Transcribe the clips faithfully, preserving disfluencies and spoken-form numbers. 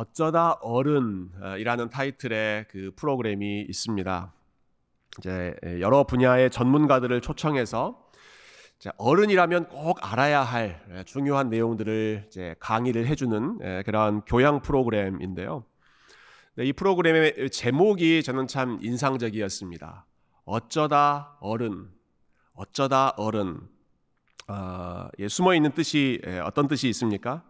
어쩌다 어른이라는 타이틀의 그 프로그램이 있습니다. 이제 여러 분야의 전문가들을 초청해서 어른이라면 꼭 알아야 할 중요한 내용들을 이제 강의를 해주는 그런 교양 프로그램인데요. 이 프로그램의 제목이 저는 참 인상적이었습니다. 어쩌다 어른, 어쩌다 어른. 어, 예, 숨어있는 뜻이 예, 어떤 뜻이 있습니까?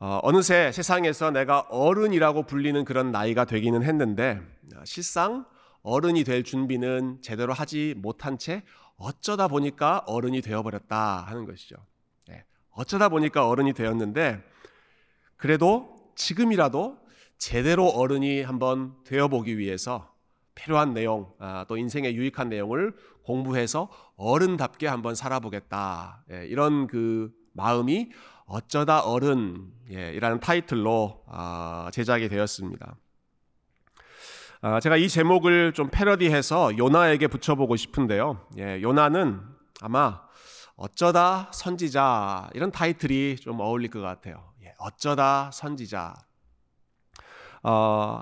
어, 어느새 세상에서 내가 어른이라고 불리는 그런 나이가 되기는 했는데 실상 어른이 될 준비는 제대로 하지 못한 채 어쩌다 보니까 어른이 되어버렸다 하는 것이죠. 네. 어쩌다 보니까 어른이 되었는데 그래도 지금이라도 제대로 어른이 한번 되어보기 위해서 필요한 내용, 아, 또 인생에 유익한 내용을 공부해서 어른답게 한번 살아보겠다. 예, 이런 그 마음이 어쩌다 어른이라는 타이틀로 제작이 되었습니다. 제가 이 제목을 좀 패러디해서 요나에게 붙여보고 싶은데요. 요나는 아마 어쩌다 선지자 이런 타이틀이 좀 어울릴 것 같아요. 어쩌다 선지자.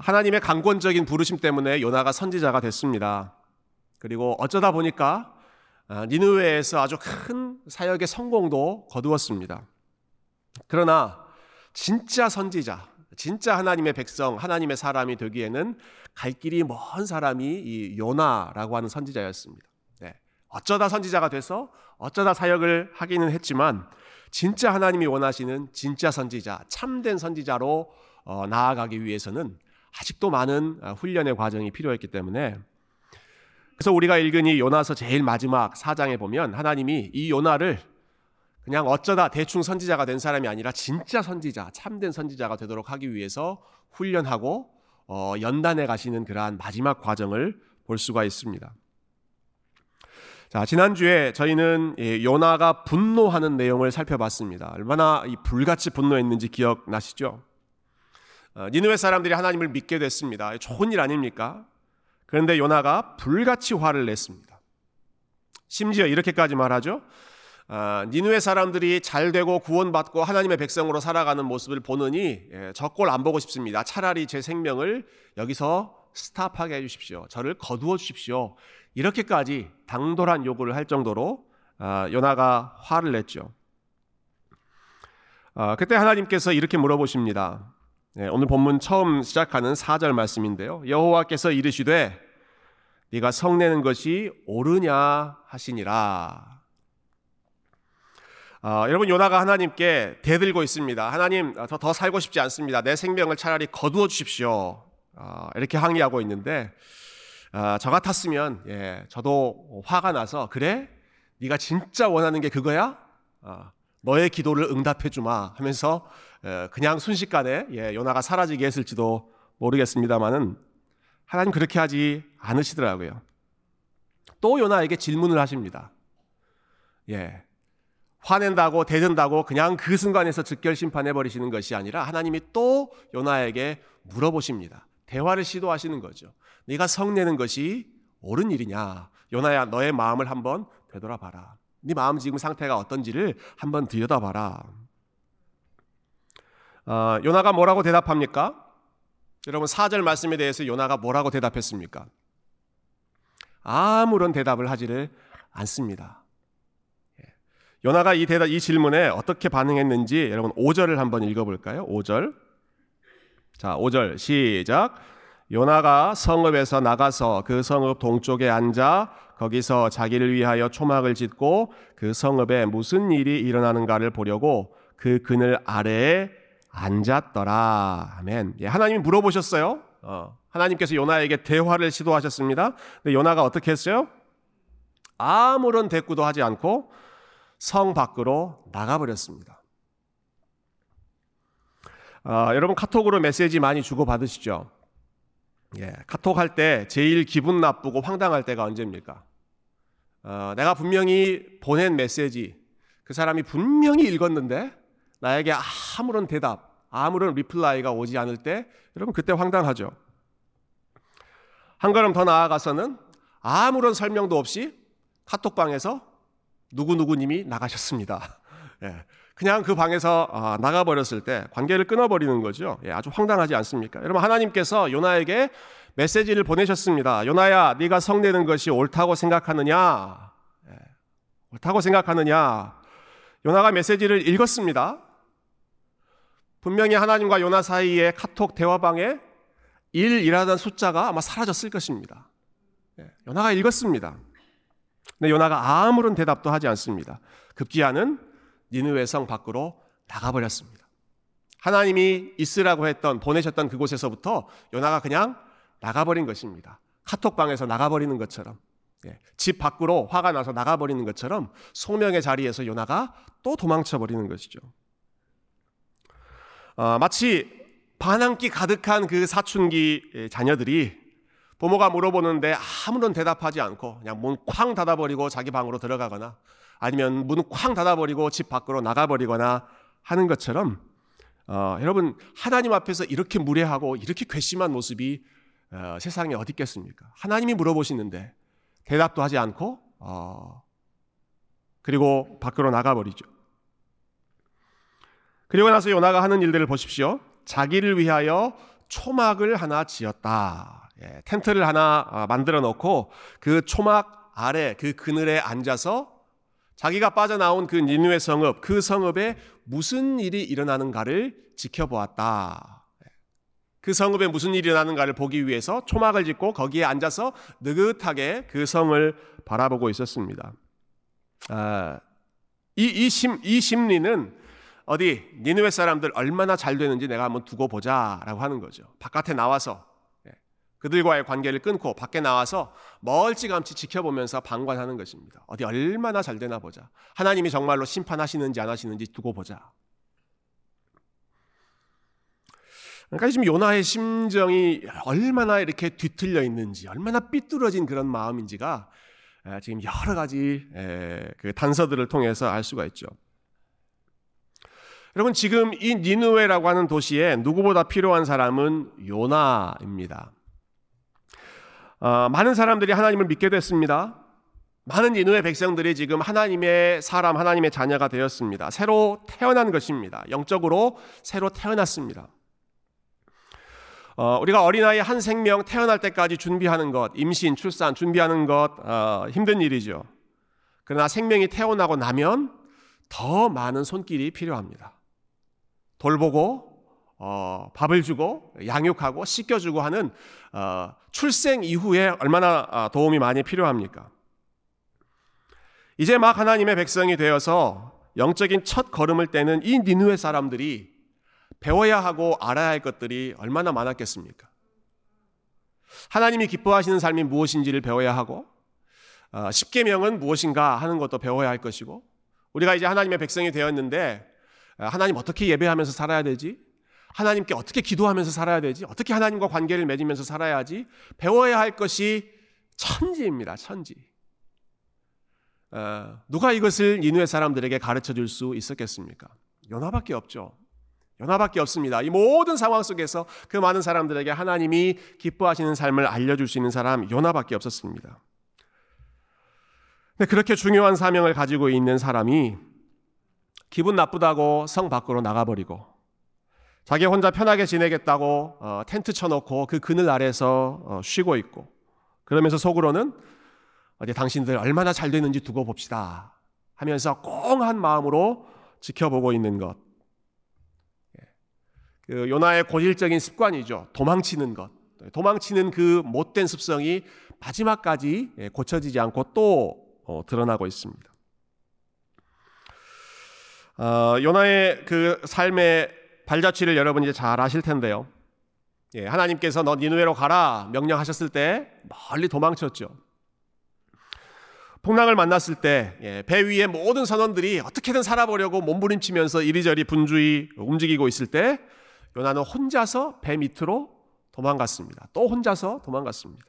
하나님의 강권적인 부르심 때문에 요나가 선지자가 됐습니다. 그리고 어쩌다 보니까 니느웨에서 아주 큰 사역의 성공도 거두었습니다. 그러나 진짜 선지자, 진짜 하나님의 백성, 하나님의 사람이 되기에는 갈 길이 먼 사람이 이 요나라고 하는 선지자였습니다. 네. 어쩌다 선지자가 돼서 어쩌다 사역을 하기는 했지만 진짜 하나님이 원하시는 진짜 선지자, 참된 선지자로 어, 나아가기 위해서는 아직도 많은 훈련의 과정이 필요했기 때문에 그래서 우리가 읽은 이 요나서 제일 마지막 사 장에 보면 하나님이 이 요나를 그냥 어쩌다 대충 선지자가 된 사람이 아니라 진짜 선지자, 참된 선지자가 되도록 하기 위해서 훈련하고 어, 연단해 가시는 그러한 마지막 과정을 볼 수가 있습니다. 자, 지난주에 저희는 예, 요나가 분노하는 내용을 살펴봤습니다. 얼마나 이 불같이 분노했는지 기억나시죠? 어, 니느웨 사람들이 하나님을 믿게 됐습니다. 좋은 일 아닙니까? 그런데 요나가 불같이 화를 냈습니다. 심지어 이렇게까지 말하죠. 아, 니느웨 사람들이 잘되고 구원받고 하나님의 백성으로 살아가는 모습을 보느니 예, 저 꼴 안 보고 싶습니다. 차라리 제 생명을 여기서 스탑하게 해주십시오. 저를 거두어 주십시오. 이렇게까지 당돌한 요구를 할 정도로 아, 요나가 화를 냈죠. 아, 그때 하나님께서 이렇게 물어보십니다. 예, 오늘 본문 처음 시작하는 사 절 말씀인데요. 여호와께서 이르시되 네가 성내는 것이 옳으냐 하시니라. 어, 여러분 요나가 하나님께 대들고 있습니다. 하나님 더, 더 살고 싶지 않습니다. 내 생명을 차라리 거두어 주십시오. 어, 이렇게 항의하고 있는데 어, 저 같았으면 예, 저도 화가 나서 그래? 네가 진짜 원하는 게 그거야? 어, 너의 기도를 응답해 주마 하면서 예, 그냥 순식간에 예, 요나가 사라지게 했을지도 모르겠습니다만은 하나님 그렇게 하지 않으시더라고요. 또 요나에게 질문을 하십니다. 예. 화낸다고 대든다고 그냥 그 순간에서 즉결 심판해버리시는 것이 아니라 하나님이 또 요나에게 물어보십니다. 대화를 시도하시는 거죠. 네가 성내는 것이 옳은 일이냐. 요나야 너의 마음을 한번 되돌아봐라. 네 마음 지금 상태가 어떤지를 한번 들여다봐라. 어, 요나가 뭐라고 대답합니까? 여러분 사 절 말씀에 대해서 요나가 뭐라고 대답했습니까? 아무런 대답을 하지를 않습니다. 요나가 이 대답, 이 질문에 어떻게 반응했는지 여러분 오 절을 한번 읽어볼까요? 오 절. 자, 오 절 시작. 요나가 성읍에서 나가서 그 성읍 동쪽에 앉아 거기서 자기를 위하여 초막을 짓고 그 성읍에 무슨 일이 일어나는가를 보려고 그 그늘 아래에 앉았더라. 아멘. 예, 하나님이 물어보셨어요. 어, 하나님께서 요나에게 대화를 시도하셨습니다. 근데 요나가 어떻게 했어요? 아무런 대꾸도 하지 않고 성 밖으로 나가버렸습니다. 아, 여러분 카톡으로 메시지 많이 주고받으시죠? 예, 카톡 할 때 제일 기분 나쁘고 황당할 때가 언제입니까? 아, 내가 분명히 보낸 메시지 그 사람이 분명히 읽었는데 나에게 아무런 대답, 아무런 리플라이가 오지 않을 때 여러분 그때 황당하죠. 한 걸음 더 나아가서는 아무런 설명도 없이 카톡방에서 누구누구님이 나가셨습니다. 예, 그냥 그 방에서 나가버렸을 때 관계를 끊어버리는 거죠. 예, 아주 황당하지 않습니까? 여러분, 하나님께서 요나에게 메시지를 보내셨습니다. 요나야, 네가 성내는 것이 옳다고 생각하느냐? 예, 옳다고 생각하느냐? 요나가 메시지를 읽었습니다. 분명히 하나님과 요나 사이의 카톡 대화방에 일이라는 숫자가 아마 사라졌을 것입니다. 예, 요나가 읽었습니다. 근데 요나가 아무런 대답도 하지 않습니다. 급기야는 니느웨 성 밖으로 나가버렸습니다. 하나님이 있으라고 했던, 보내셨던 그곳에서부터 요나가 그냥 나가버린 것입니다. 카톡방에서 나가버리는 것처럼, 예, 집 밖으로 화가 나서 나가버리는 것처럼 소명의 자리에서 요나가 또 도망쳐버리는 것이죠. 어, 마치 반항기 가득한 그 사춘기 자녀들이 부모가 물어보는데 아무런 대답하지 않고 그냥 문 쾅 닫아버리고 자기 방으로 들어가거나 아니면 문 쾅 닫아버리고 집 밖으로 나가버리거나 하는 것처럼, 어, 여러분, 하나님 앞에서 이렇게 무례하고 이렇게 괘씸한 모습이 어, 세상에 어디 있겠습니까? 하나님이 물어보시는데 대답도 하지 않고 어, 그리고 밖으로 나가버리죠. 그리고 나서 요나가 하는 일들을 보십시오. 자기를 위하여 초막을 하나 지었다. 예, 텐트를 하나 만들어 놓고 그 초막 아래 그 그늘에 앉아서 자기가 빠져나온 그 니느웨 성읍, 그 성읍에 무슨 일이 일어나는가를 지켜보았다. 그 성읍에 무슨 일이 일어나는가를 보기 위해서 초막을 짓고 거기에 앉아서 느긋하게 그 성을 바라보고 있었습니다. 아, 이, 이, 심, 이 심리는 어디 니느웨 사람들 얼마나 잘 되는지 내가 한번 두고 보자라고 하는 거죠. 바깥에 나와서 그들과의 관계를 끊고 밖에 나와서 멀찌감치 지켜보면서 방관하는 것입니다. 어디 얼마나 잘 되나 보자. 하나님이 정말로 심판하시는지 안 하시는지 두고 보자. 그러니까 지금 요나의 심정이 얼마나 이렇게 뒤틀려 있는지, 얼마나 삐뚤어진 그런 마음인지가 지금 여러 가지 단서들을 통해서 알 수가 있죠. 여러분, 지금 이 니느웨라고 하는 도시에 누구보다 필요한 사람은 요나입니다. 어, 많은 사람들이 하나님을 믿게 됐습니다. 많은 니느웨 백성들이 지금 하나님의 사람, 하나님의 자녀가 되었습니다. 새로 태어난 것입니다. 영적으로 새로 태어났습니다. 어, 우리가 어린아이 한 생명 태어날 때까지 준비하는 것, 임신, 출산 준비하는 것 어, 힘든 일이죠. 그러나 생명이 태어나고 나면 더 많은 손길이 필요합니다. 돌보고 어, 밥을 주고 양육하고 씻겨주고 하는 어, 출생 이후에 얼마나 도움이 많이 필요합니까? 이제 막 하나님의 백성이 되어서 영적인 첫 걸음을 떼는 이 니느웨 사람들이 배워야 하고 알아야 할 것들이 얼마나 많았겠습니까? 하나님이 기뻐하시는 삶이 무엇인지를 배워야 하고 어, 십계명은 무엇인가 하는 것도 배워야 할 것이고, 우리가 이제 하나님의 백성이 되었는데 하나님 어떻게 예배하면서 살아야 되지? 하나님께 어떻게 기도하면서 살아야 되지? 어떻게 하나님과 관계를 맺으면서 살아야 하지? 배워야 할 것이 천지입니다. 천지. 어, 누가 이것을 니느웨 사람들에게 가르쳐줄 수 있었겠습니까? 요나밖에 없죠. 요나밖에 없습니다. 이 모든 상황 속에서 그 많은 사람들에게 하나님이 기뻐하시는 삶을 알려줄 수 있는 사람 요나밖에 없었습니다. 근데 그렇게 중요한 사명을 가지고 있는 사람이 기분 나쁘다고 성 밖으로 나가버리고 자기 혼자 편하게 지내겠다고 어, 텐트 쳐놓고 그 그늘 아래에서 어, 쉬고 있고, 그러면서 속으로는 어디 당신들 얼마나 잘 되는지 두고 봅시다 하면서 꽁한 마음으로 지켜보고 있는 것. 그 요나의 고질적인 습관이죠. 도망치는 것. 도망치는 그 못된 습성이 마지막까지 고쳐지지 않고 또 어, 드러나고 있습니다. 어, 요나의 그 삶의 발자취를 여러분 이제 잘 아실 텐데요. 예, 하나님께서 너 니느웨로 가라 명령하셨을 때 멀리 도망쳤죠. 풍랑을 만났을 때 예, 배 위에 모든 선원들이 어떻게든 살아보려고 몸부림치면서 이리저리 분주히 움직이고 있을 때 요나는 혼자서 배 밑으로 도망갔습니다. 또 혼자서 도망갔습니다.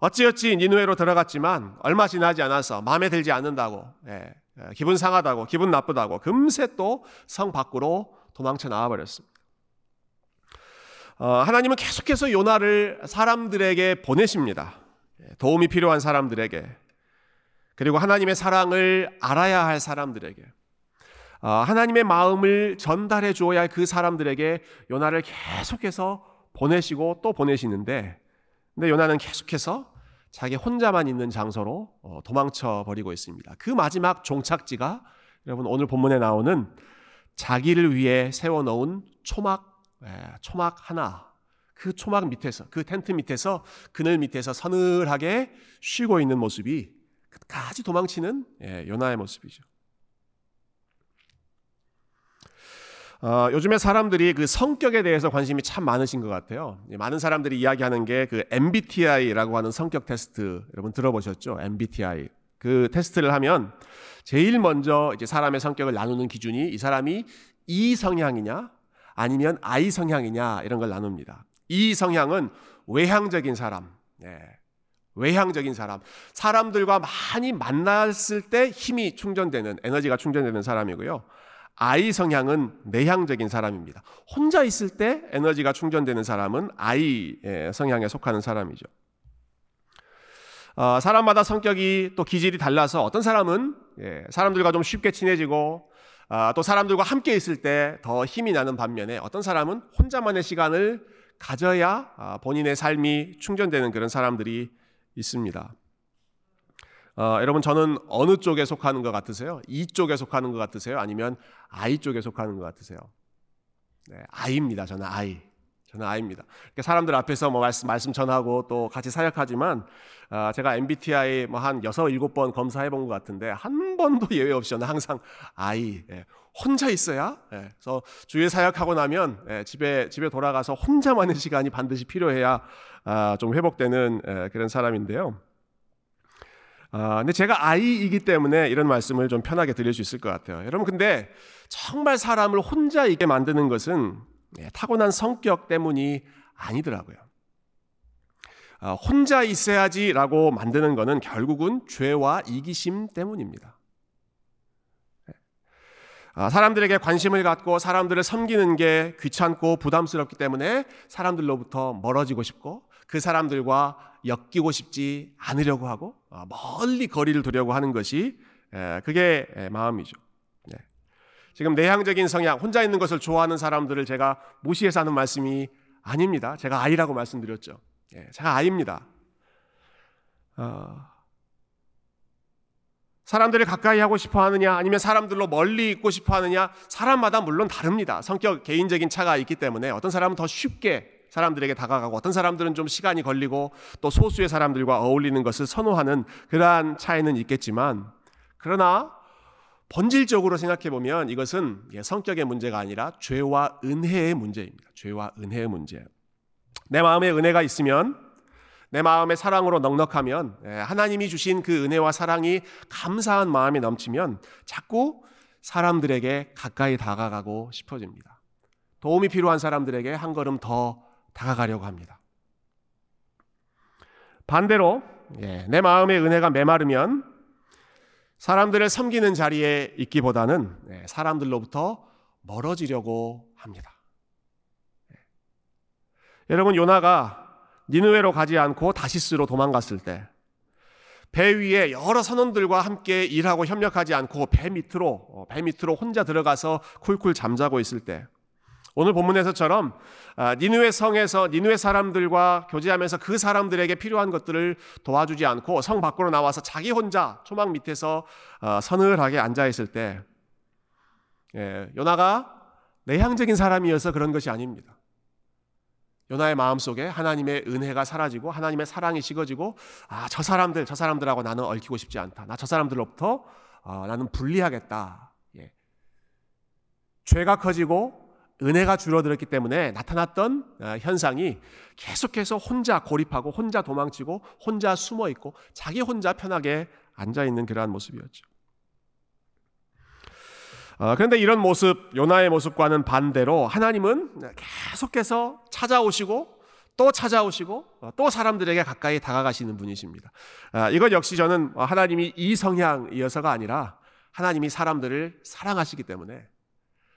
어찌어찌 니느웨로 들어갔지만 얼마 지나지 않아서 마음에 들지 않는다고, 예, 기분 상하다고, 기분 나쁘다고 금세 또 성 밖으로 도망쳐 나와버렸습니다. 어, 하나님은 계속해서 요나를 사람들에게 보내십니다. 도움이 필요한 사람들에게, 그리고 하나님의 사랑을 알아야 할 사람들에게. 하나님의 마음을 전달해 주어야 할 그 사람들에게 요나를 계속해서 보내시고 또 보내시는데, 근데 요나는 계속해서 자기 혼자만 있는 장소로 도망쳐 버리고 있습니다. 그 마지막 종착지가 여러분 오늘 본문에 나오는 자기를 위해 세워놓은 초막, 초막 하나, 그 초막 밑에서, 그 텐트 밑에서, 그늘 밑에서 서늘하게 쉬고 있는 모습이 끝까지 도망치는 요나의 모습이죠. 어, 요즘에 사람들이 그 성격에 대해서 관심이 참 많으신 것 같아요. 많은 사람들이 이야기하는 게 그 엠비티아이라고 하는 성격 테스트, 여러분 들어보셨죠? 엠비티아이. 그 테스트를 하면 제일 먼저 이제 사람의 성격을 나누는 기준이 이 사람이 E 성향이냐 아니면 I 성향이냐 이런 걸 나눕니다. E 성향은 외향적인 사람. 네. 외향적인 사람. 사람들과 많이 만났을 때 힘이 충전되는, 에너지가 충전되는 사람이고요. I 성향은 내향적인 사람입니다. 혼자 있을 때 에너지가 충전되는 사람은 I 성향에 속하는 사람이죠. 어, 사람마다 성격이 또 기질이 달라서 어떤 사람은 예, 사람들과 좀 쉽게 친해지고 어, 또 사람들과 함께 있을 때 더 힘이 나는 반면에 어떤 사람은 혼자만의 시간을 가져야 어, 본인의 삶이 충전되는 그런 사람들이 있습니다. 어, 여러분 저는 어느 쪽에 속하는 것 같으세요? E 쪽에 속하는 것 같으세요? 아니면 I 쪽에 속하는 것 같으세요? 네, I입니다. 저는 I. 저는 I입니다. 그러니까 사람들 앞에서 뭐 말씀, 말씀 전하고 또 같이 사역하지만 어, 제가 엠비티아이 뭐 한 여섯, 일곱 번 검사해 본 것 같은데 한 번도 예외 없이 저는 항상 I. 예, 혼자 있어야. 예, 그래서 주위에 사역하고 나면 예, 집에, 집에 돌아가서 혼자만의 시간이 반드시 필요해야 아, 좀 회복되는 예, 그런 사람인데요. 아, 근데 제가 아이이기 때문에 이런 말씀을 좀 편하게 드릴 수 있을 것 같아요. 여러분 근데 정말 사람을 혼자 있게 만드는 것은 예, 타고난 성격 때문이 아니더라고요. 아, 혼자 있어야지라고 만드는 것은 결국은 죄와 이기심 때문입니다. 아, 사람들에게 관심을 갖고 사람들을 섬기는 게 귀찮고 부담스럽기 때문에 사람들로부터 멀어지고 싶고 그 사람들과 엮이고 싶지 않으려고 하고 멀리 거리를 두려고 하는 것이 그게 마음이죠. 지금 내향적인 성향, 혼자 있는 것을 좋아하는 사람들을 제가 무시해서 하는 말씀이 아닙니다. 제가 아이라고 말씀드렸죠. 제가 아이입니다. 사람들을 가까이 하고 싶어 하느냐 아니면 사람들로 멀리 있고 싶어 하느냐, 사람마다 물론 다릅니다. 성격, 개인적인 차가 있기 때문에 어떤 사람은 더 쉽게 사람들에게 다가가고 어떤 사람들은 좀 시간이 걸리고 또 소수의 사람들과 어울리는 것을 선호하는 그러한 차이는 있겠지만, 그러나 본질적으로 생각해보면 이것은 성격의 문제가 아니라 죄와 은혜의 문제입니다. 죄와 은혜의 문제. 내 마음에 은혜가 있으면, 내 마음에 사랑으로 넉넉하면, 하나님이 주신 그 은혜와 사랑이 감사한 마음이 넘치면 자꾸 사람들에게 가까이 다가가고 싶어집니다. 도움이 필요한 사람들에게 한 걸음 더 다가가려고 합니다. 반대로 예, 내 마음의 은혜가 메마르면 사람들을 섬기는 자리에 있기보다는 예, 사람들로부터 멀어지려고 합니다. 예. 여러분 요나가 니느웨로 가지 않고 다시스로 도망갔을 때 배 위에 여러 선원들과 함께 일하고 협력하지 않고 배 밑으로 배 밑으로 혼자 들어가서 쿨쿨 잠자고 있을 때, 오늘 본문에서처럼 니느웨 성에서 니느웨 사람들과 교제하면서 그 사람들에게 필요한 것들을 도와주지 않고 성 밖으로 나와서 자기 혼자 초막 밑에서 서늘하게 앉아있을 때, 요나가 내향적인 사람이어서 그런 것이 아닙니다. 요나의 마음속에 하나님의 은혜가 사라지고 하나님의 사랑이 식어지고, 아, 저 사람들, 저 사람들하고 나는 얽히고 싶지 않다. 나 저 사람들로부터 어, 나는 분리하겠다. 예. 죄가 커지고 은혜가 줄어들었기 때문에 나타났던 현상이 계속해서 혼자 고립하고 혼자 도망치고 혼자 숨어있고 자기 혼자 편하게 앉아있는 그러한 모습이었죠. 그런데 이런 모습, 요나의 모습과는 반대로 하나님은 계속해서 찾아오시고 또 찾아오시고 또 사람들에게 가까이 다가가시는 분이십니다. 이것 역시 저는 하나님이 이 성향이어서가 아니라 하나님이 사람들을 사랑하시기 때문에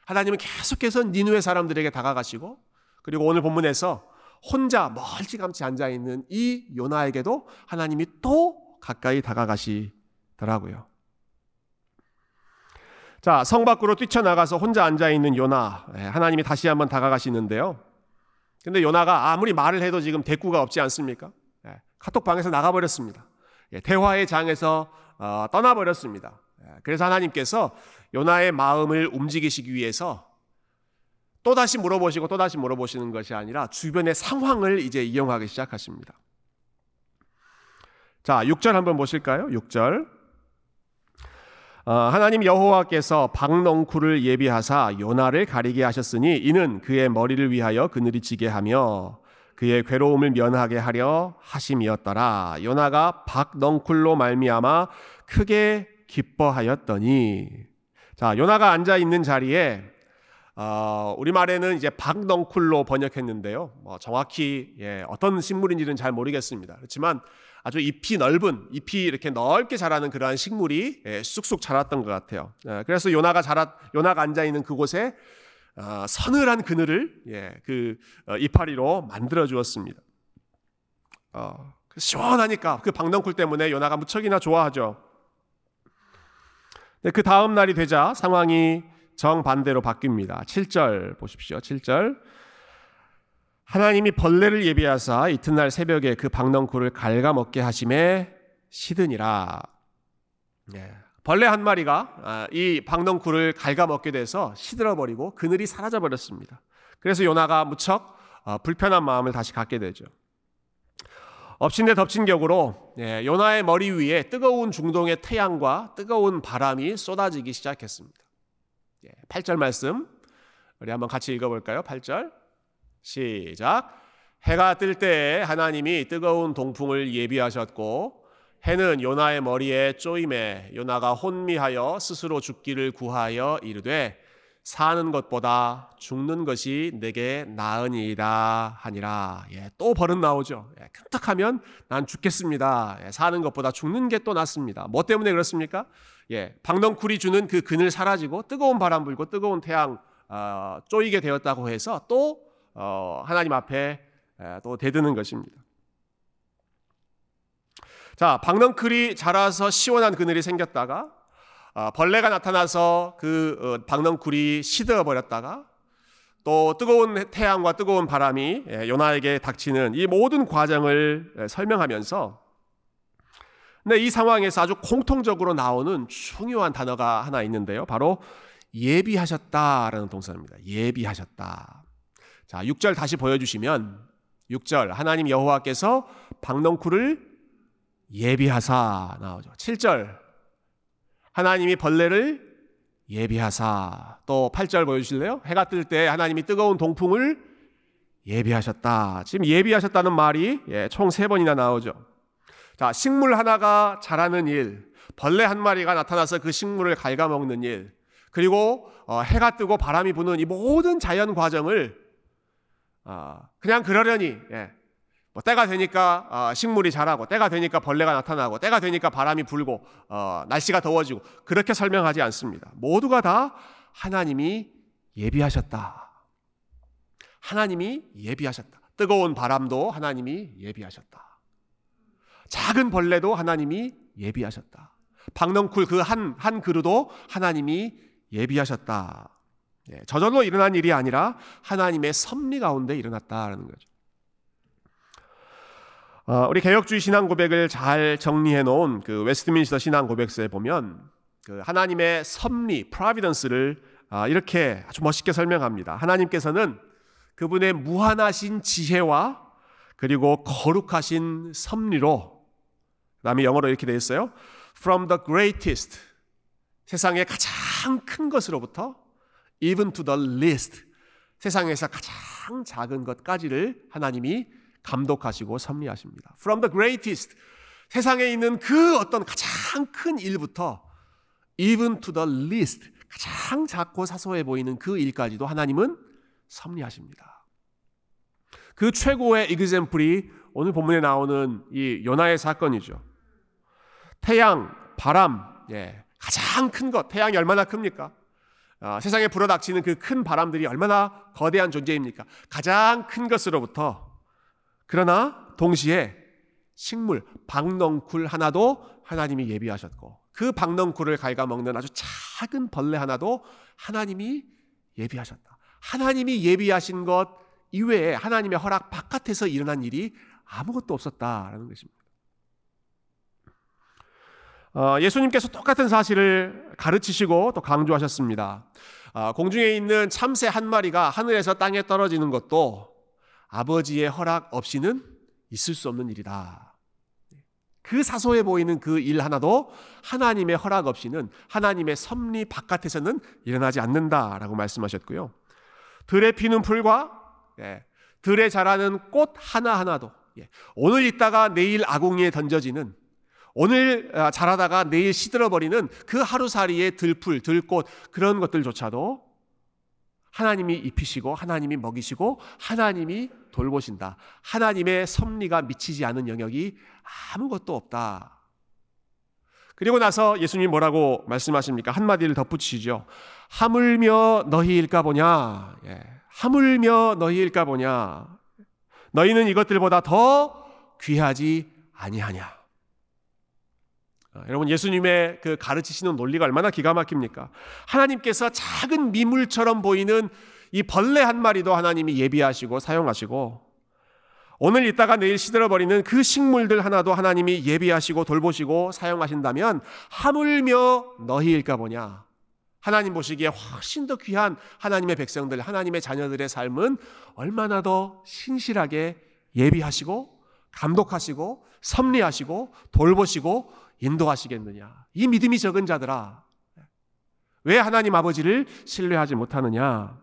하나님은 계속해서 니느웨 사람들에게 다가가시고, 그리고 오늘 본문에서 혼자 멀찌감치 앉아있는 이 요나에게도 하나님이 또 가까이 다가가시더라고요. 자, 성 밖으로 뛰쳐나가서 혼자 앉아있는 요나, 하나님이 다시 한번 다가가시는데요. 근데 요나가 아무리 말을 해도 지금 대꾸가 없지 않습니까? 카톡방에서 나가버렸습니다. 대화의 장에서 떠나버렸습니다. 그래서 하나님께서 요나의 마음을 움직이시기 위해서 또다시 물어보시고 또다시 물어보시는 것이 아니라 주변의 상황을 이제 이용하기 시작하십니다. 자, 육 절 한번 보실까요? 육 절. 하나님 여호와께서 박넝쿨을 예비하사 요나를 가리게 하셨으니 이는 그의 머리를 위하여 그늘이 지게 하며 그의 괴로움을 면하게 하려 하심이었더라. 요나가 박넝쿨로 말미암아 크게 기뻐하였더니, 자, 요나가 앉아 있는 자리에 어, 우리말에는 이제 박넝쿨로 번역했는데요. 뭐 정확히 예, 어떤 식물인지는 잘 모르겠습니다. 그렇지만 아주 잎이 넓은, 잎이 이렇게 넓게 자라는 그러한 식물이 예, 쑥쑥 자랐던 것 같아요. 예, 그래서 요나가 자라, 요나가 앉아 있는 그곳에 어, 서늘한 그늘을 예, 그 어, 이파리로 만들어 주었습니다. 어, 시원하니까 그 박넝쿨 때문에 요나가 무척이나 좋아하죠. 그 다음 날이 되자 상황이 정반대로 바뀝니다. 칠 절 보십시오. 칠 절. 하나님이 벌레를 예비하사 이튿날 새벽에 그 박넝쿨을 갉아먹게 하심에 시드니라. 예. 벌레 한 마리가 이 박넝쿨을 갉아먹게 돼서 시들어버리고 그늘이 사라져버렸습니다. 그래서 요나가 무척 불편한 마음을 다시 갖게 되죠. 엎친 데 덮친 격으로 요나의 머리 위에 뜨거운 중동의 태양과 뜨거운 바람이 쏟아지기 시작했습니다. 팔 절 말씀 우리 한번 같이 읽어볼까요? 팔 절 시작. 해가 뜰 때에 하나님이 뜨거운 동풍을 예비하셨고 해는 요나의 머리에 쪼임에 요나가 혼미하여 스스로 죽기를 구하여 이르되 사는 것보다 죽는 것이 내게 나으니이다 하니라. 예, 또 버릇 나오죠. 예, 끔찍하면 난 죽겠습니다. 예, 사는 것보다 죽는 게 또 낫습니다. 뭐 때문에 그렇습니까? 예, 박넝쿨이 주는 그 그늘 사라지고 뜨거운 바람 불고 뜨거운 태양 어, 쪼이게 되었다고 해서 또 어, 하나님 앞에 예, 또 대드는 것입니다. 자, 박넝쿨이 자라서 시원한 그늘이 생겼다가 어, 벌레가 나타나서 그 어, 박넝쿨이 시들어버렸다가 또 뜨거운 태양과 뜨거운 바람이 예, 요나에게 닥치는 이 모든 과정을 예, 설명하면서, 근데 이 상황에서 아주 공통적으로 나오는 중요한 단어가 하나 있는데요. 바로 예비하셨다라는 동사입니다. 예비하셨다. 자, 육 절 다시 보여주시면 육 절 하나님 여호와께서 박넝쿨을 예비하사 나오죠. 칠 절 하나님이 벌레를 예비하사. 또 팔 절 보여주실래요? 해가 뜰 때 하나님이 뜨거운 동풍을 예비하셨다. 지금 예비하셨다는 말이 총 세 번이나 나오죠. 자, 식물 하나가 자라는 일, 벌레 한 마리가 나타나서 그 식물을 갉아먹는 일, 그리고 해가 뜨고 바람이 부는 이 모든 자연 과정을 그냥 그러려니 뭐 때가 되니까 어, 식물이 자라고, 때가 되니까 벌레가 나타나고, 때가 되니까 바람이 불고, 어, 날씨가 더워지고, 그렇게 설명하지 않습니다. 모두가 다 하나님이 예비하셨다. 하나님이 예비하셨다. 뜨거운 바람도 하나님이 예비하셨다. 작은 벌레도 하나님이 예비하셨다. 박넝쿨 그 한 한 그루도 하나님이 예비하셨다. 예, 저절로 일어난 일이 아니라 하나님의 섭리 가운데 일어났다라는 거죠. 우리 개혁주의 신앙 고백을 잘 정리해 놓은 그 웨스트민스터 신앙 고백서에 보면 그 하나님의 섭리, 프로비던스를 이렇게 아주 멋있게 설명합니다. 하나님께서는 그분의 무한하신 지혜와 그리고 거룩하신 섭리로, 그다음에 영어로 이렇게 되어 있어요. From the greatest, 세상의 가장 큰 것으로부터 even to the least, 세상에서 가장 작은 것까지를 하나님이 감독하시고 섭리하십니다. From the greatest, 세상에 있는 그 어떤 가장 큰 일부터 even to the least, 가장 작고 사소해 보이는 그 일까지도 하나님은 섭리하십니다. 그 최고의 example이 오늘 본문에 나오는 이 요나의 사건이죠. 태양, 바람, 예, 가장 큰 것, 태양이 얼마나 큽니까? 아, 세상에 불어닥치는 그 큰 바람들이 얼마나 거대한 존재입니까? 가장 큰 것으로부터, 그러나 동시에 식물, 박넝쿨 하나도 하나님이 예비하셨고 그 박넝쿨을 갉아먹는 아주 작은 벌레 하나도 하나님이 예비하셨다. 하나님이 예비하신 것 이외에 하나님의 허락 바깥에서 일어난 일이 아무것도 없었다라는 것입니다. 어, 예수님께서 똑같은 사실을 가르치시고 또 강조하셨습니다. 어, 공중에 있는 참새 한 마리가 하늘에서 땅에 떨어지는 것도 아버지의 허락 없이는 있을 수 없는 일이다. 그 사소해 보이는 그 일 하나도 하나님의 허락 없이는, 하나님의 섭리 바깥에서는 일어나지 않는다라고 말씀하셨고요. 들에 피는 풀과 예, 들에 자라는 꽃 하나하나도 예, 오늘 있다가 내일 아궁이에 던져지는, 오늘 자라다가 내일 시들어버리는 그 하루살이의 들풀, 들꽃, 그런 것들조차도 하나님이 입히시고 하나님이 먹이시고 하나님이 돌보신다. 하나님의 섭리가 미치지 않은 영역이 아무것도 없다. 그리고 나서 예수님 뭐라고 말씀하십니까? 한마디를 덧붙이시죠. 하물며 너희일까 보냐. 예. 하물며 너희일까 보냐. 너희는 이것들보다 더 귀하지 아니하냐. 여러분, 예수님의 그 가르치시는 논리가 얼마나 기가 막힙니까? 하나님께서 작은 미물처럼 보이는 이 벌레 한 마리도 하나님이 예비하시고 사용하시고, 오늘 있다가 내일 시들어버리는 그 식물들 하나도 하나님이 예비하시고 돌보시고 사용하신다면 하물며 너희일까 보냐. 하나님 보시기에 훨씬 더 귀한 하나님의 백성들, 하나님의 자녀들의 삶은 얼마나 더 신실하게 예비하시고 감독하시고 섭리하시고 돌보시고 인도하시겠느냐. 이 믿음이 적은 자들아, 왜 하나님 아버지를 신뢰하지 못하느냐.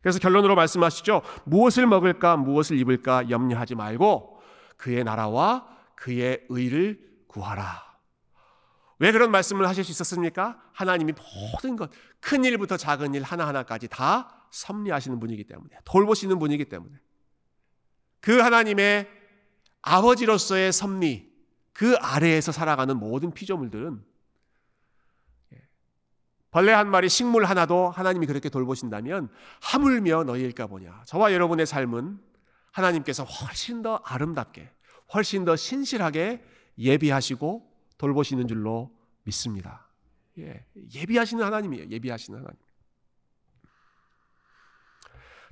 그래서 결론으로 말씀하시죠. 무엇을 먹을까 무엇을 입을까 염려하지 말고 그의 나라와 그의 의를 구하라. 왜 그런 말씀을 하실 수 있었습니까? 하나님이 모든 것, 큰 일부터 작은 일 하나하나까지 다 섭리하시는 분이기 때문에, 돌보시는 분이기 때문에, 그 하나님의 아버지로서의 섭리 그 아래에서 살아가는 모든 피조물들은, 벌레 한 마리, 식물 하나도 하나님이 그렇게 돌보신다면 하물며 너희일까 보냐. 저와 여러분의 삶은 하나님께서 훨씬 더 아름답게, 훨씬 더 신실하게 예비하시고 돌보시는 줄로 믿습니다. 예, 예비하시는 하나님이에요. 예비하시는 하나님.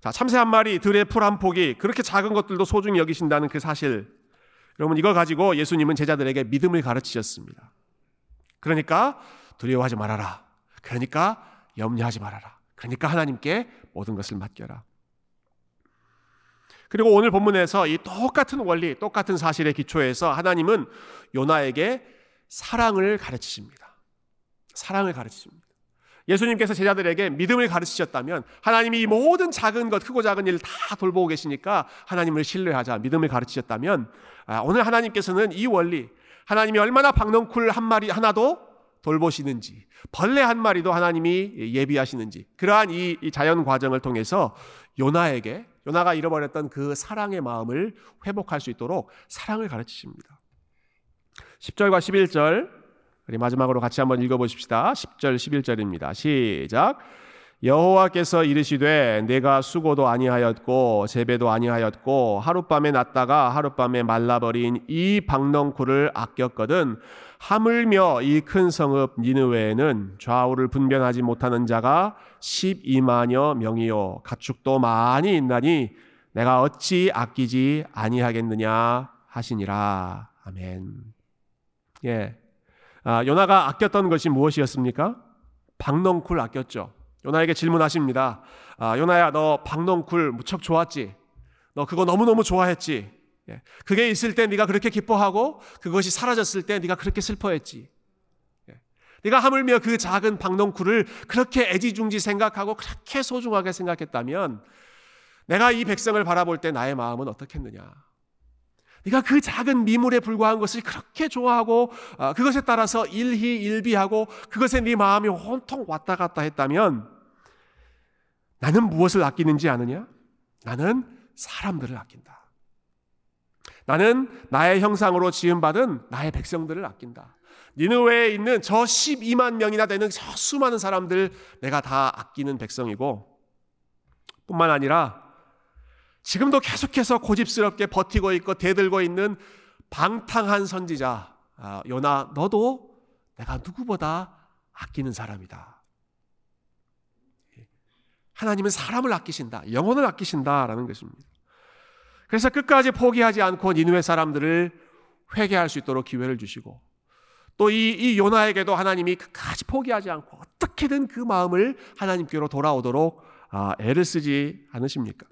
자, 참새 한 마리, 들의 풀 한 포기, 그렇게 작은 것들도 소중히 여기신다는 그 사실, 여러분, 이걸 가지고 예수님은 제자들에게 믿음을 가르치셨습니다. 그러니까 두려워하지 말아라. 그러니까 염려하지 말아라. 그러니까 하나님께 모든 것을 맡겨라. 그리고 오늘 본문에서 이 똑같은 원리, 똑같은 사실의 기초에서 하나님은 요나에게 사랑을 가르치십니다. 사랑을 가르치십니다. 예수님께서 제자들에게 믿음을 가르치셨다면 하나님이 이 모든 작은 것, 크고 작은 일을 다 돌보고 계시니까 하나님을 신뢰하자, 믿음을 가르치셨다면 오늘 하나님께서는 이 원리, 하나님이 얼마나 박넝쿨 한 마리 하나도 돌보시는지, 벌레 한 마리도 하나님이 예비하시는지, 그러한 이 자연 과정을 통해서 요나에게, 요나가 잃어버렸던 그 사랑의 마음을 회복할 수 있도록 사랑을 가르치십니다. 십 절과 십일 절 우리 마지막으로 같이 한번 읽어보십시다. 십 절 십일 절입니다. 시작. 여호와께서 이르시되 내가 수고도 아니하였고 재배도 아니하였고 하룻밤에 났다가 하룻밤에 말라버린 이 박넝쿨을 아꼈거든 하물며 이 큰 성읍 니느웨에는 좌우를 분별하지 못하는 자가 십이만여 명이요 가축도 많이 있나니 내가 어찌 아끼지 아니하겠느냐 하시니라. 아멘. 예. 아, 요나가 아꼈던 것이 무엇이었습니까? 박넝쿨 아꼈죠. 요나에게 질문하십니다. 아, 요나야, 너 박넝쿨 무척 좋았지? 너 그거 너무너무 좋아했지? 예. 그게 있을 때 네가 그렇게 기뻐하고 그것이 사라졌을 때 네가 그렇게 슬퍼했지? 예. 네가 하물며 그 작은 박넝쿨을 그렇게 애지중지 생각하고 그렇게 소중하게 생각했다면 내가 이 백성을 바라볼 때 나의 마음은 어떻겠느냐? 네가 그 작은 미물에 불과한 것을 그렇게 좋아하고 그것에 따라서 일희일비하고 그것에 네 마음이 온통 왔다 갔다 했다면 나는 무엇을 아끼는지 아느냐? 나는 사람들을 아낀다. 나는 나의 형상으로 지음받은 나의 백성들을 아낀다. 니느웨에 있는 저 십이만 명이나 되는 저 수많은 사람들 내가 다 아끼는 백성이고, 뿐만 아니라 지금도 계속해서 고집스럽게 버티고 있고 대들고 있는 방탕한 선지자 요나, 너도 내가 누구보다 아끼는 사람이다. 하나님은 사람을 아끼신다. 영혼을 아끼신다라는 것입니다. 그래서 끝까지 포기하지 않고 니느웨 사람들을 회개할 수 있도록 기회를 주시고 또 이 이 요나에게도 하나님이 끝까지 포기하지 않고 어떻게든 그 마음을 하나님께로 돌아오도록 아, 애를 쓰지 않으십니까?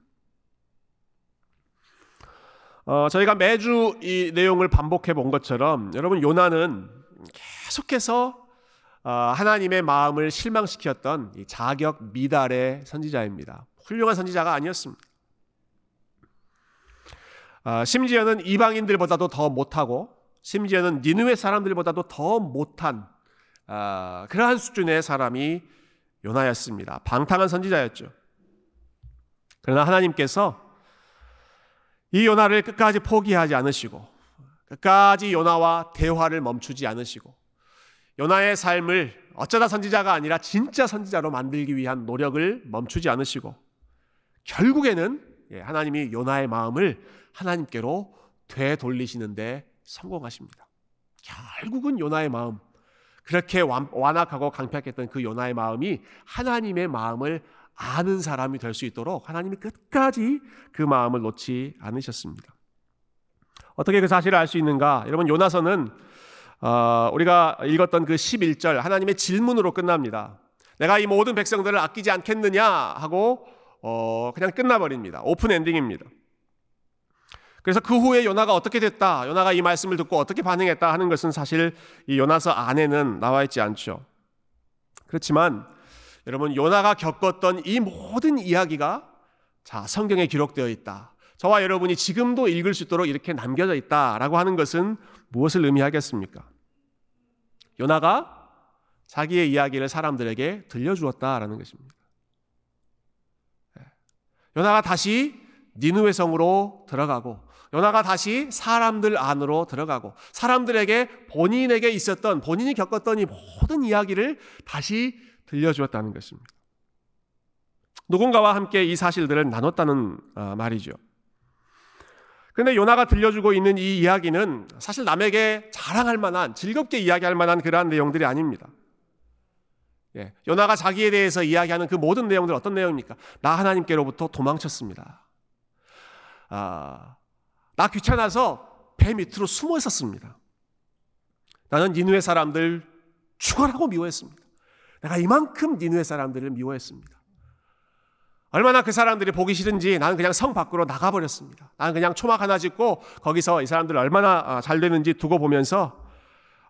어, 저희가 매주 이 내용을 반복해 본 것처럼 여러분 요나는 계속해서 어, 하나님의 마음을 실망시켰던 이 자격 미달의 선지자입니다. 훌륭한 선지자가 아니었습니다. 어, 심지어는 이방인들보다도 더 못하고 심지어는 니느웨 사람들보다도 더 못한 어, 그러한 수준의 사람이 요나였습니다. 방탕한 선지자였죠. 그러나 하나님께서 이 요나를 끝까지 포기하지 않으시고 끝까지 요나와 대화를 멈추지 않으시고 요나의 삶을 어쩌다 선지자가 아니라 진짜 선지자로 만들기 위한 노력을 멈추지 않으시고 결국에는 하나님이 요나의 마음을 하나님께로 되돌리시는데 성공하십니다. 결국은 요나의 마음, 그렇게 완악하고 강팍했던 그 요나의 마음이 하나님의 마음을 아는 사람이 될 수 있도록 하나님이 끝까지 그 마음을 놓지 않으셨습니다. 어떻게 그 사실을 알 수 있는가? 여러분 요나서는 어, 우리가 읽었던 그 십일 절 하나님의 질문으로 끝납니다. 내가 이 모든 백성들을 아끼지 않겠느냐 하고 어, 그냥 끝나버립니다. 오픈 엔딩입니다. 그래서 그 후에 요나가 어떻게 됐다, 요나가 이 말씀을 듣고 어떻게 반응했다 하는 것은 사실 이 요나서 안에는 나와 있지 않죠. 그렇지만 여러분 요나가 겪었던 이 모든 이야기가 자 성경에 기록되어 있다, 저와 여러분이 지금도 읽을 수 있도록 이렇게 남겨져 있다라고 하는 것은 무엇을 의미하겠습니까? 요나가 자기의 이야기를 사람들에게 들려주었다라는 것입니다. 요나가 다시 니느웨 성으로 들어가고 요나가 다시 사람들 안으로 들어가고 사람들에게 본인에게 있었던 본인이 겪었던 이 모든 이야기를 다시 들려주었다는 것입니다. 누군가와 함께 이 사실들을 나눴다는 말이죠. 그런데 요나가 들려주고 있는 이 이야기는 사실 남에게 자랑할 만한 즐겁게 이야기할 만한 그러한 내용들이 아닙니다. 예, 요나가 자기에 대해서 이야기하는 그 모든 내용들은 어떤 내용입니까? 나 하나님께로부터 도망쳤습니다. 아, 나 귀찮아서 배 밑으로 숨어 있었습니다. 나는 니느웨 사람들 죽어라고 미워했습니다. 내가 이만큼 니느웨 사람들을 미워했습니다. 얼마나 그 사람들이 보기 싫은지 나는 그냥 성 밖으로 나가버렸습니다. 나는 그냥 초막 하나 짓고 거기서 이 사람들 얼마나 잘 되는지 두고 보면서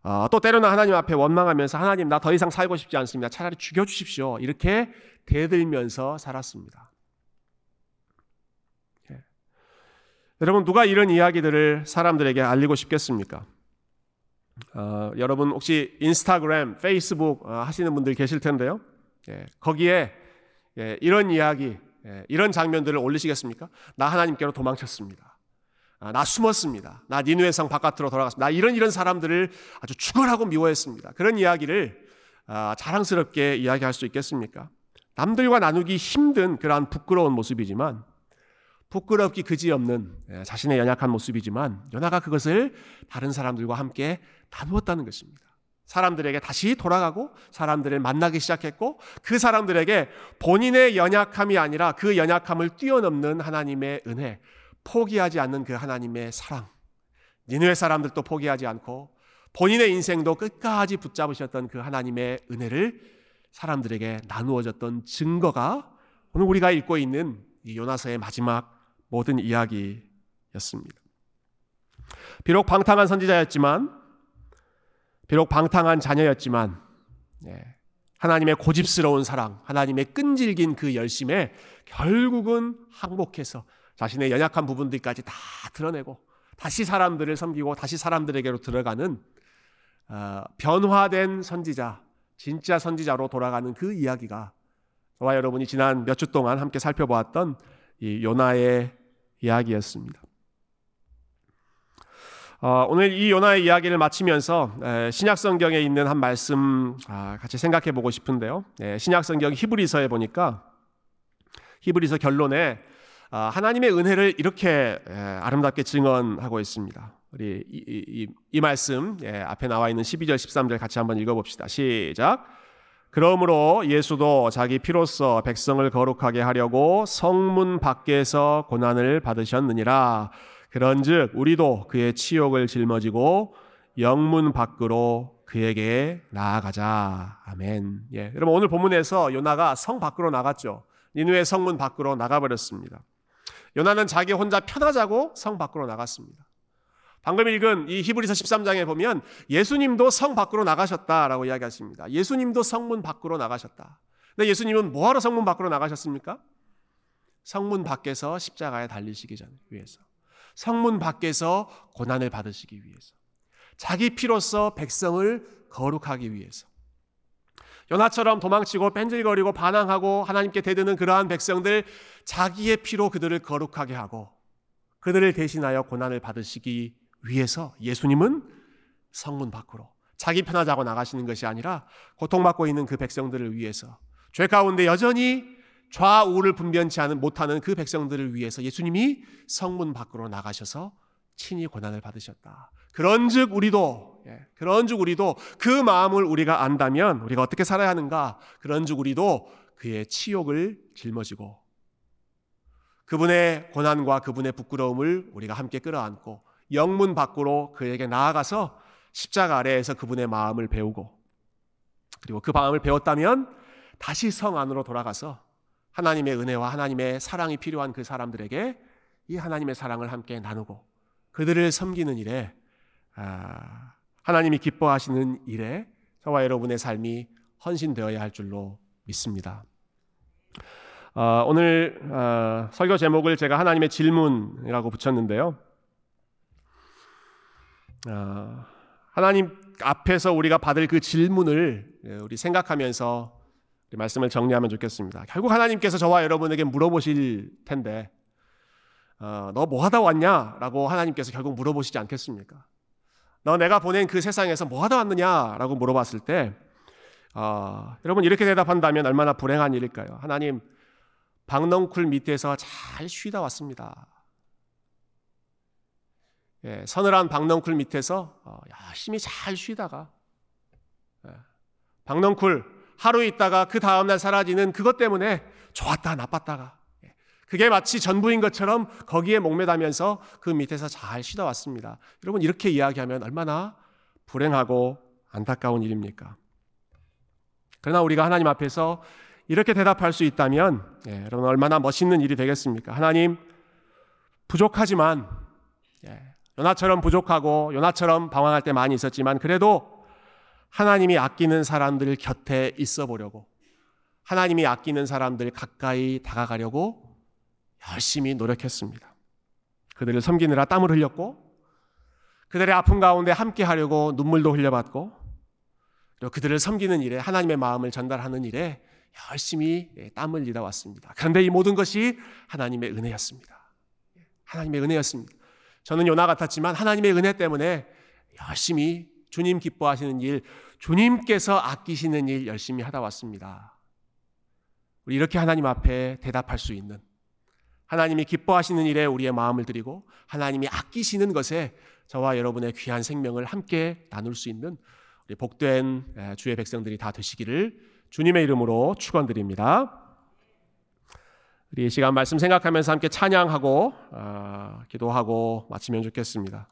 어, 또 때로는 하나님 앞에 원망하면서 하나님 나 더 이상 살고 싶지 않습니다. 차라리 죽여주십시오. 이렇게 대들면서 살았습니다. 여러분 누가 이런 이야기들을 사람들에게 알리고 싶겠습니까? 어, 여러분 혹시 인스타그램, 페이스북 어, 하시는 분들 계실 텐데요. 예, 거기에 예, 이런 이야기, 예, 이런 장면들을 올리시겠습니까? 나 하나님께로 도망쳤습니다. 아, 나 숨었습니다. 나 니느웨 성 바깥으로 돌아갔습니다. 나 이런 이런 사람들을 아주 죽어라고 미워했습니다. 그런 이야기를 아, 자랑스럽게 이야기할 수 있겠습니까? 남들과 나누기 힘든 그러한 부끄러운 모습이지만 부끄럽기 그지없는 자신의 연약한 모습이지만 요나가 그것을 다른 사람들과 함께 나누었다는 것입니다. 사람들에게 다시 돌아가고 사람들을 만나기 시작했고 그 사람들에게 본인의 연약함이 아니라 그 연약함을 뛰어넘는 하나님의 은혜, 포기하지 않는 그 하나님의 사랑, 니느웨 사람들도 포기하지 않고 본인의 인생도 끝까지 붙잡으셨던 그 하나님의 은혜를 사람들에게 나누어졌던 증거가 오늘 우리가 읽고 있는 이 요나서의 마지막 모든 이야기였습니다. 비록 방탕한 선지자였지만 비록 방탕한 자녀였지만 예, 하나님의 고집스러운 사랑, 하나님의 끈질긴 그 열심에 결국은 항복해서 자신의 연약한 부분들까지 다 드러내고 다시 사람들을 섬기고 다시 사람들에게로 들어가는 어, 변화된 선지자, 진짜 선지자로 돌아가는 그 이야기가 저와 여러분이 지난 몇 주 동안 함께 살펴보았던 이 요나의 이야기였습니다. 어, 오늘 이 요나의 이야기를 마치면서 에, 신약성경에 있는 한 말씀 아, 같이 생각해 보고 싶은데요. 에, 신약성경 히브리서에 보니까 히브리서 결론에 아, 하나님의 은혜를 이렇게 에, 아름답게 증언하고 있습니다. 우리 이, 이, 이, 이 말씀 예, 앞에 나와 있는 십이 절 십삼 절 같이 한번 읽어봅시다. 시작! 그러므로 예수도 자기 피로써 백성을 거룩하게 하려고 성문 밖에서 고난을 받으셨느니라. 그런즉 우리도 그의 치욕을 짊어지고 영문 밖으로 그에게 나아가자. 아멘. 예, 여러분 오늘 본문에서 요나가 성 밖으로 나갔죠. 니느웨 성문 밖으로 나가버렸습니다. 요나는 자기 혼자 편하자고 성 밖으로 나갔습니다. 방금 읽은 이 히브리서 십삼 장에 보면 예수님도 성 밖으로 나가셨다라고 이야기하십니다. 예수님도 성문 밖으로 나가셨다. 근데 예수님은 뭐하러 성문 밖으로 나가셨습니까? 성문 밖에서 십자가에 달리시기 전에 위해서. 성문 밖에서 고난을 받으시기 위해서. 자기 피로써 백성을 거룩하기 위해서. 요나처럼 도망치고 뺀질거리고 반항하고 하나님께 대드는 그러한 백성들, 자기의 피로 그들을 거룩하게 하고 그들을 대신하여 고난을 받으시기 위해서 예수님은 성문 밖으로 자기 편하자고 나가시는 것이 아니라 고통받고 있는 그 백성들을 위해서, 죄 가운데 여전히 좌우를 분변치 못하는 그 백성들을 위해서 예수님이 성문 밖으로 나가셔서 친히 고난을 받으셨다. 그런즉 우리도 예, 그런즉 우리도 그 마음을 우리가 안다면 우리가 어떻게 살아야 하는가? 그런즉 우리도 그의 치욕을 짊어지고 그분의 고난과 그분의 부끄러움을 우리가 함께 끌어안고 영문 밖으로 그에게 나아가서 십자가 아래에서 그분의 마음을 배우고, 그리고 그 마음을 배웠다면 다시 성 안으로 돌아가서 하나님의 은혜와 하나님의 사랑이 필요한 그 사람들에게 이 하나님의 사랑을 함께 나누고 그들을 섬기는 일에, 아, 하나님이 기뻐하시는 일에 저와 여러분의 삶이 헌신되어야 할 줄로 믿습니다. 어, 오늘 어, 설교 제목을 제가 하나님의 질문이라고 붙였는데요. 어, 하나님 앞에서 우리가 받을 그 질문을 우리 생각하면서 우리 말씀을 정리하면 좋겠습니다. 결국 하나님께서 저와 여러분에게 물어보실 텐데, 어, 너 뭐 하다 왔냐라고 하나님께서 결국 물어보시지 않겠습니까? 너 내가 보낸 그 세상에서 뭐 하다 왔느냐라고 물어봤을 때, 어, 여러분 이렇게 대답한다면 얼마나 불행한 일일까요? 하나님, 박넝쿨 밑에서 잘 쉬다 왔습니다. 예, 서늘한 박넝쿨 밑에서 어, 열심히 잘 쉬다가, 예, 박넝쿨 하루 있다가 그 다음날 사라지는 그것 때문에 좋았다 나빴다가, 예, 그게 마치 전부인 것처럼 거기에 목매다면서 그 밑에서 잘 쉬다 왔습니다. 여러분 이렇게 이야기하면 얼마나 불행하고 안타까운 일입니까? 그러나 우리가 하나님 앞에서 이렇게 대답할 수 있다면, 예, 여러분 얼마나 멋있는 일이 되겠습니까? 하나님, 부족하지만, 예, 요나처럼 부족하고 요나처럼 방황할 때 많이 있었지만 그래도 하나님이 아끼는 사람들 곁에 있어 보려고, 하나님이 아끼는 사람들 가까이 다가가려고 열심히 노력했습니다. 그들을 섬기느라 땀을 흘렸고, 그들의 아픔 가운데 함께 하려고 눈물도 흘려봤고, 그리고 그들을 섬기는 일에, 하나님의 마음을 전달하는 일에 열심히 땀 흘리다 왔습니다. 그런데 이 모든 것이 하나님의 은혜였습니다. 하나님의 은혜였습니다. 저는 요나 같았지만 하나님의 은혜 때문에 열심히 주님 기뻐하시는 일, 주님께서 아끼시는 일 열심히 하다 왔습니다. 우리 이렇게 하나님 앞에 대답할 수 있는, 하나님이 기뻐하시는 일에 우리의 마음을 드리고 하나님이 아끼시는 것에 저와 여러분의 귀한 생명을 함께 나눌 수 있는 우리 복된 주의 백성들이 다 되시기를 주님의 이름으로 축원드립니다. 우리 이 시간 말씀 생각하면서 함께 찬양하고 어, 기도하고 마치면 좋겠습니다.